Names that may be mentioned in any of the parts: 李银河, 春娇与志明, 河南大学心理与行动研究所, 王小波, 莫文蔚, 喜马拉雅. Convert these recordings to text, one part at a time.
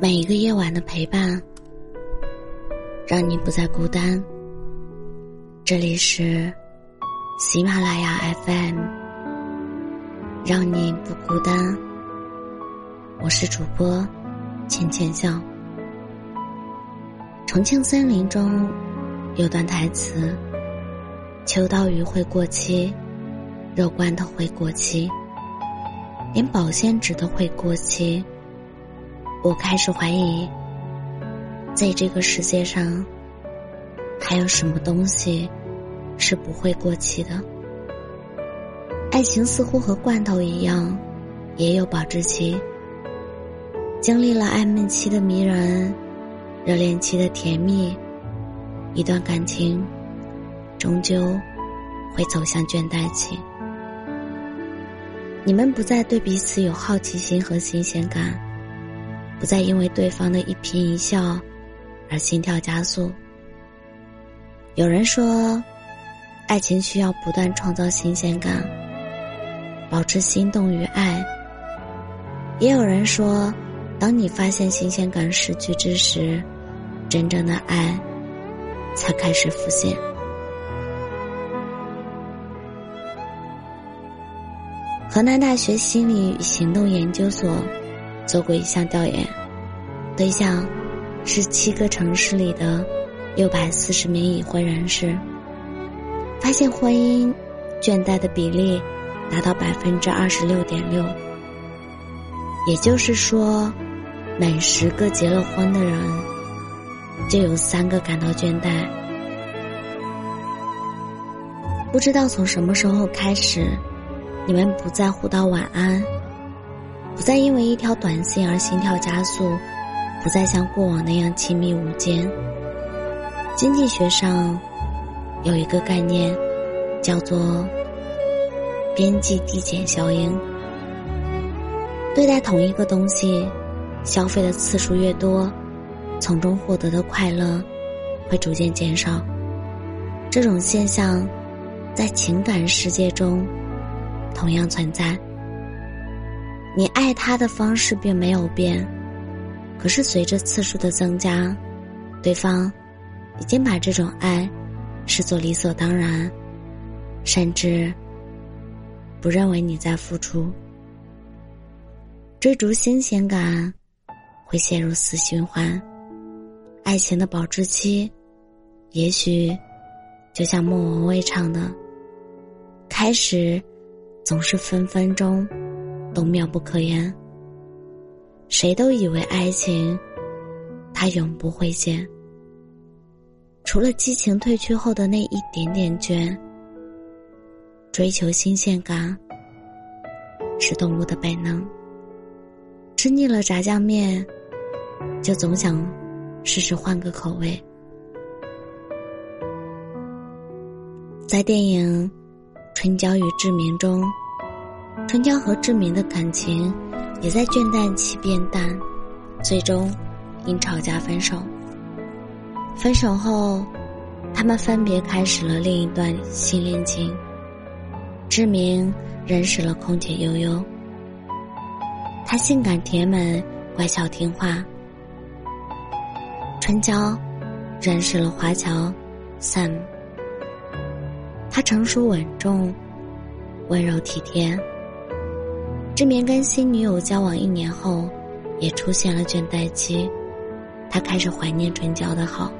每一个夜晚的陪伴，让你不再孤单。这里是喜马拉雅 FM， 让你不孤单。我是主播浅浅笑。重庆森林中有段台词，秋刀鱼会过期，肉罐头会过期，连保鲜纸都会过期。我开始怀疑，在这个世界上还有什么东西是不会过期的。爱情似乎和罐头一样，也有保质期。经历了暧昧期的迷人，热恋期的甜蜜，一段感情终究会走向倦怠期。你们不再对彼此有好奇心和新鲜感，不再因为对方的一颦一笑而心跳加速。有人说，爱情需要不断创造新鲜感，保持心动于爱。也有人说，当你发现新鲜感失去之时，真正的爱才开始浮现。河南大学心理与行动研究所做过一项调研，对象是7个城市里的640名已婚人士，发现婚姻倦怠的比例达到 26.6%。 也就是说，每10个结了婚的人就有3个感到倦怠。不知道从什么时候开始，你们不再互道晚安，不再因为一条短信而心跳加速，不再像过往那样亲密无间。经济学上有一个概念叫做边际递减效应。对待同一个东西，消费的次数越多，从中获得的快乐会逐渐减少。这种现象在情感世界中同样存在。你爱他的方式并没有变，可是随着次数的增加，对方已经把这种爱视作理所当然，甚至不认为你在付出。追逐新鲜感会陷入死循环，爱情的保质期也许就像莫文蔚唱的，开始总是分分钟都妙不可言。谁都以为爱情它永不会减，除了激情褪去后的那一点点倦。追求新鲜感是动物的本能，吃腻了炸酱面就总想试试换个口味。在电影《春娇与志明》中，春娇和志明的感情也在倦怠期变淡，最终因吵架分手。分手后，他们分别开始了另一段新恋情。志明认识了空姐悠悠，她性感甜美，乖巧听话。春娇认识了华侨 Sam， 她成熟稳重，温柔体贴。志明跟新女友交往1年后，也出现了倦怠期，他开始怀念春娇的好。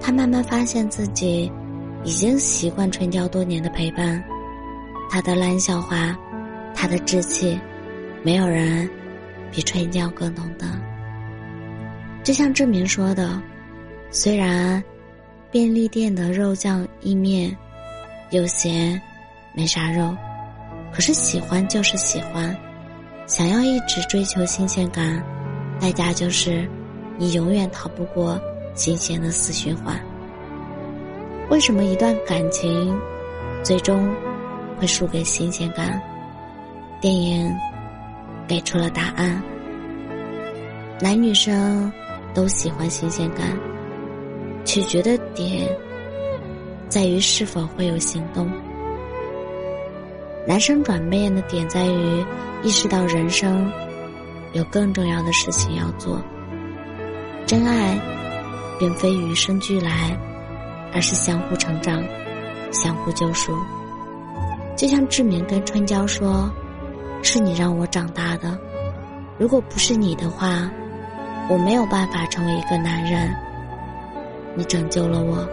他慢慢发现自己已经习惯春娇多年的陪伴，他的烂笑话，他的志气，没有人比春娇更懂得。就像志明说的，虽然便利店的肉酱意面有咸没啥肉，可是喜欢就是喜欢。想要一直追求新鲜感，代价就是你永远逃不过新鲜的死循环。为什么一段感情最终会输给新鲜感？电影给出了答案。男女生都喜欢新鲜感，取决的点在于是否会有行动。男生转变的点在于意识到人生有更重要的事情要做，真爱并非与生俱来，而是相互成长，相互救赎。就像志明跟川椒说，是你让我长大的，如果不是你的话，我没有办法成为一个男人，你拯救了我。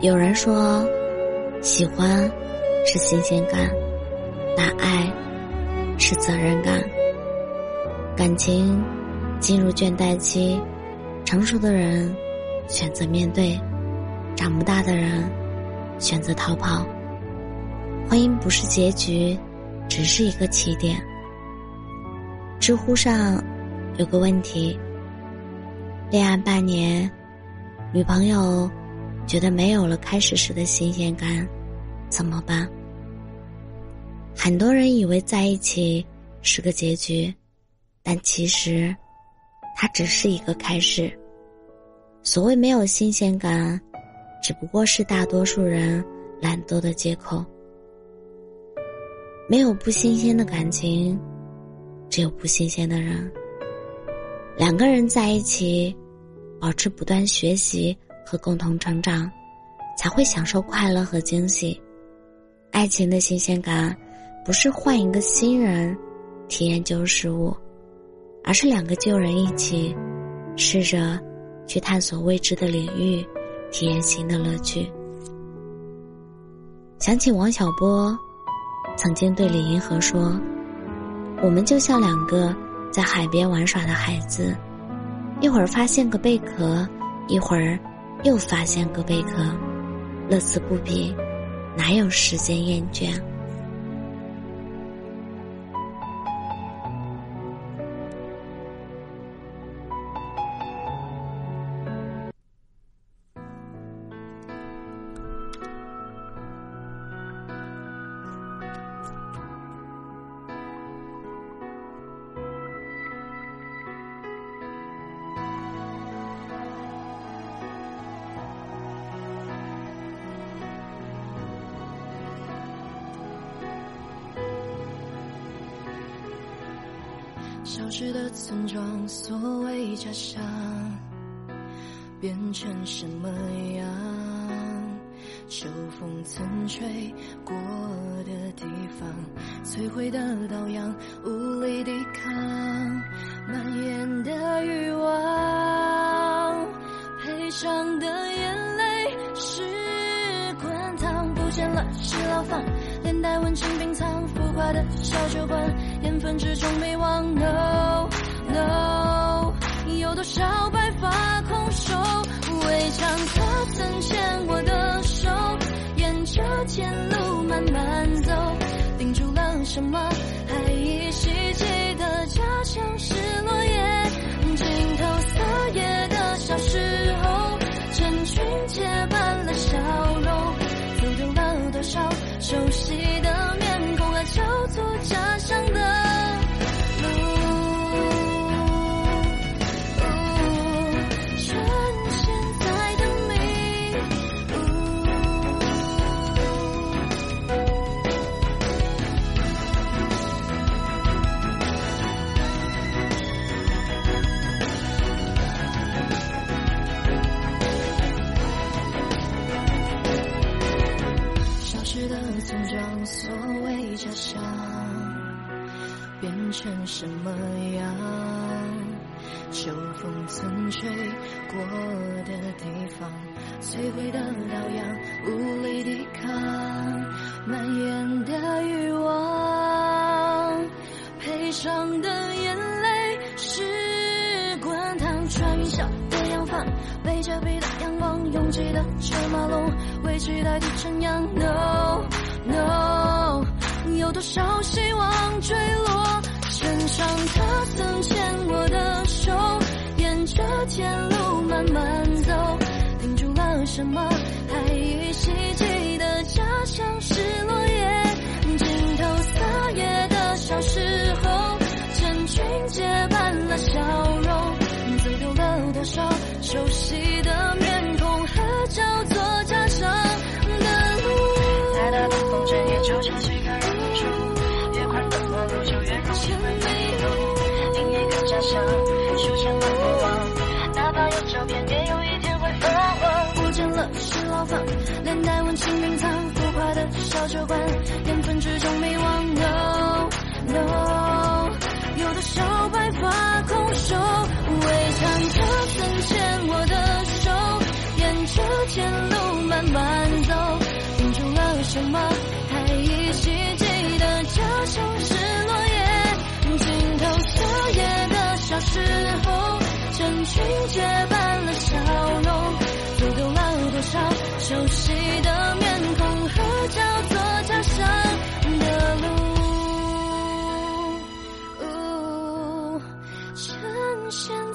有人说，喜欢是新鲜感，那爱是责任感。感情进入倦怠期，成熟的人选择面对，长不大的人选择逃跑。婚姻不是结局，只是一个起点。知乎上有个问题，恋爱半年，女朋友觉得没有了开始时的新鲜感，怎么办？很多人以为在一起是个结局，但其实它只是一个开始。所谓没有新鲜感，只不过是大多数人懒惰的借口。没有不新鲜的感情，只有不新鲜的人。两个人在一起，保持不断学习和共同成长，才会享受快乐和惊喜。爱情的新鲜感不是换一个新人体验旧事物，而是两个旧人一起试着去探索未知的领域，体验新的乐趣。想起王小波曾经对李银河说，我们就像两个在海边玩耍的孩子，一会儿发现个贝壳，一会儿又发现个贝壳，乐此不疲，哪有时间厌倦。消失的村庄，所谓家乡变成什么样，秋风曾吹过的地方，摧毁的羔羊无力抵抗，蔓延的欲望，悲伤的眼泪是滚烫，不见了是牢房，连带温情冰藏，腐化的小酒馆，缘分之中没忘 No No， 有多少白发空手围墙，他曾牵我的手，沿着前路慢慢走，定住了什么还依稀记得，家乡是落叶尽头，撒野的小时候，成群结伴了小楼，走丢了多少熟悉的面孔啊，交错家乡的所谓家乡变成什么样，秋风曾吹过的地方，摧毁的羔羊无力抵抗，蔓延的欲望，悲伤的眼泪是滚烫，穿云霄的洋房，背着背的阳光，拥挤的车马龙，未知代替晨阳 No No， 有多少希望坠落身上，他曾牵我的手，沿着前路慢慢走，停住了什么还依稀记得，家乡是落叶尽头，撒野的小时候，成群结伴了笑容，走丢了多少熟悉的面孔和叫做家乡的路，在那的风筝也就像是一棵榕树，越快的陌路就越容易会迷路，另一个假象，数千万愿望，哪怕有照片也有一天会发光。不见了是牢房，连带温情隐藏，浮夸的小酒馆，缘分之中迷惘。No no， 有的手白发空手，围墙的曾牵我的手，沿着前路慢慢走，拼出了什么？还依稀记得这城市落叶，尽头宵夜的小时候，成群结伴了笑容，走丢了多少熟悉的面孔和叫做家乡的路。深深